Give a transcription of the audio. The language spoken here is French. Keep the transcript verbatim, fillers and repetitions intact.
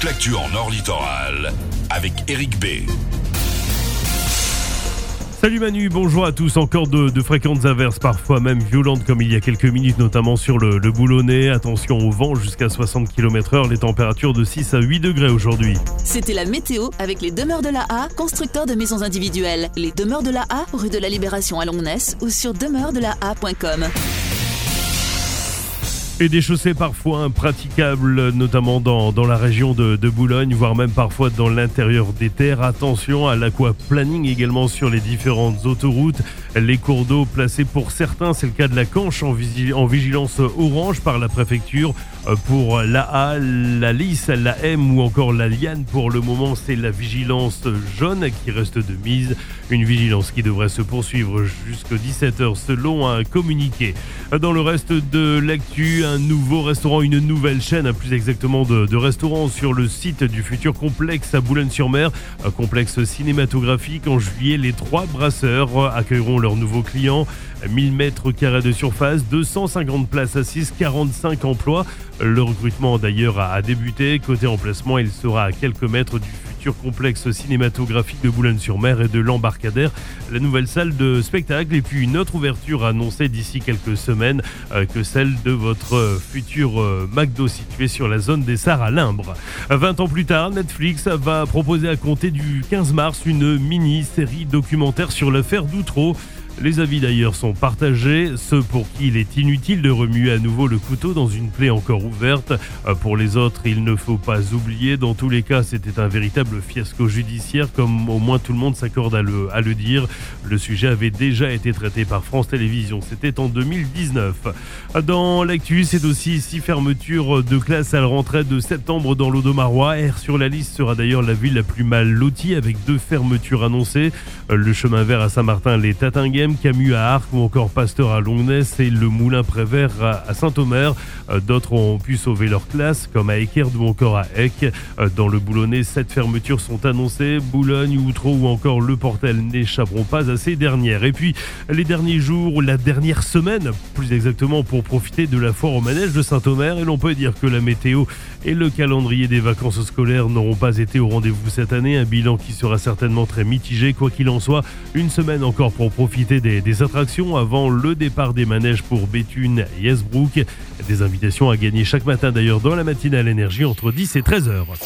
toute l'actu en Nord Littoral avec Eric B. Salut Manu, bonjour à tous. Encore de, de fréquentes averses, parfois même violentes comme il y a quelques minutes, notamment sur le, le Boulonnais. Attention au vent jusqu'à soixante kilomètres heure, les températures de six à huit degrés aujourd'hui. C'était la météo avec les Demeures de la A, constructeurs de maisons individuelles. Les Demeures de la A, rue de la Libération à Longnes ou sur demeure de la a point com. Et des chaussées parfois impraticables, notamment dans, dans la région de, de Boulogne, voire même parfois dans l'intérieur des terres. Attention à l'aquaplaning également sur les différentes autoroutes. Les cours d'eau placés pour certains, c'est le cas de la Canche, en, visi, en vigilance orange par la préfecture. Pour la A, la Lys, la M ou encore la Liane, pour le moment, c'est la vigilance jaune qui reste de mise. Une vigilance qui devrait se poursuivre jusqu'à dix-sept heures selon un communiqué. Dans le reste de l'actu, un nouveau restaurant, une nouvelle chaîne, plus exactement de, de restaurants sur le site du futur complexe à Boulogne-sur-Mer, un complexe cinématographique. En juillet, les trois brasseurs accueilleront leurs nouveaux clients. mille mètres carrés de surface, deux cent cinquante places assises, quarante-cinq emplois. Le recrutement d'ailleurs a débuté. Côté emplacement, il sera à quelques mètres du futur complexe cinématographique de Boulogne-sur-Mer et de l'Embarcadère, la nouvelle salle de spectacle, et puis une autre ouverture annoncée d'ici quelques semaines euh, que celle de votre futur euh, McDo situé sur la zone des Sarra-Limbre. vingt ans plus tard, Netflix va proposer à compter du quinze mars une mini-série documentaire sur l'affaire d'Outreau. Les avis d'ailleurs sont partagés, ceux pour qui il est inutile de remuer à nouveau le couteau dans une plaie encore ouverte. Pour les autres, il ne faut pas oublier, dans tous les cas, c'était un véritable fiasco judiciaire, comme au moins tout le monde s'accorde à le, à le dire. Le sujet avait déjà été traité par France Télévisions, c'était en deux mille dix-neuf. Dans l'actu, c'est aussi six fermetures de classe à la rentrée de septembre dans l'Audomarois. R sur la liste sera d'ailleurs la ville la plus mal lotie, avec deux fermetures annoncées. Le chemin vert à Saint-Martin-lès-Tatigny, Camus à Arc ou encore Pasteur à Longnes et le Moulin Prévert à Saint-Omer. D'autres ont pu sauver leur classe, comme à Eckerd ou encore à Eck. Dans le Boulonnais, sept fermetures sont annoncées. Boulogne, Outreau ou encore le Portel n'échapperont pas à ces dernières. Et puis, les derniers jours, la dernière semaine, plus exactement, pour profiter de la foire au manège de Saint-Omer. Et l'on peut dire que la météo et le calendrier des vacances scolaires n'auront pas été au rendez-vous cette année. Un bilan qui sera certainement très mitigé. Quoi qu'il en soit, une semaine encore pour profiter Des, des attractions avant le départ des manèges pour Béthune et Esbrook. Des invitations à gagner chaque matin d'ailleurs dans la Matinale Énergie entre dix et treize heures.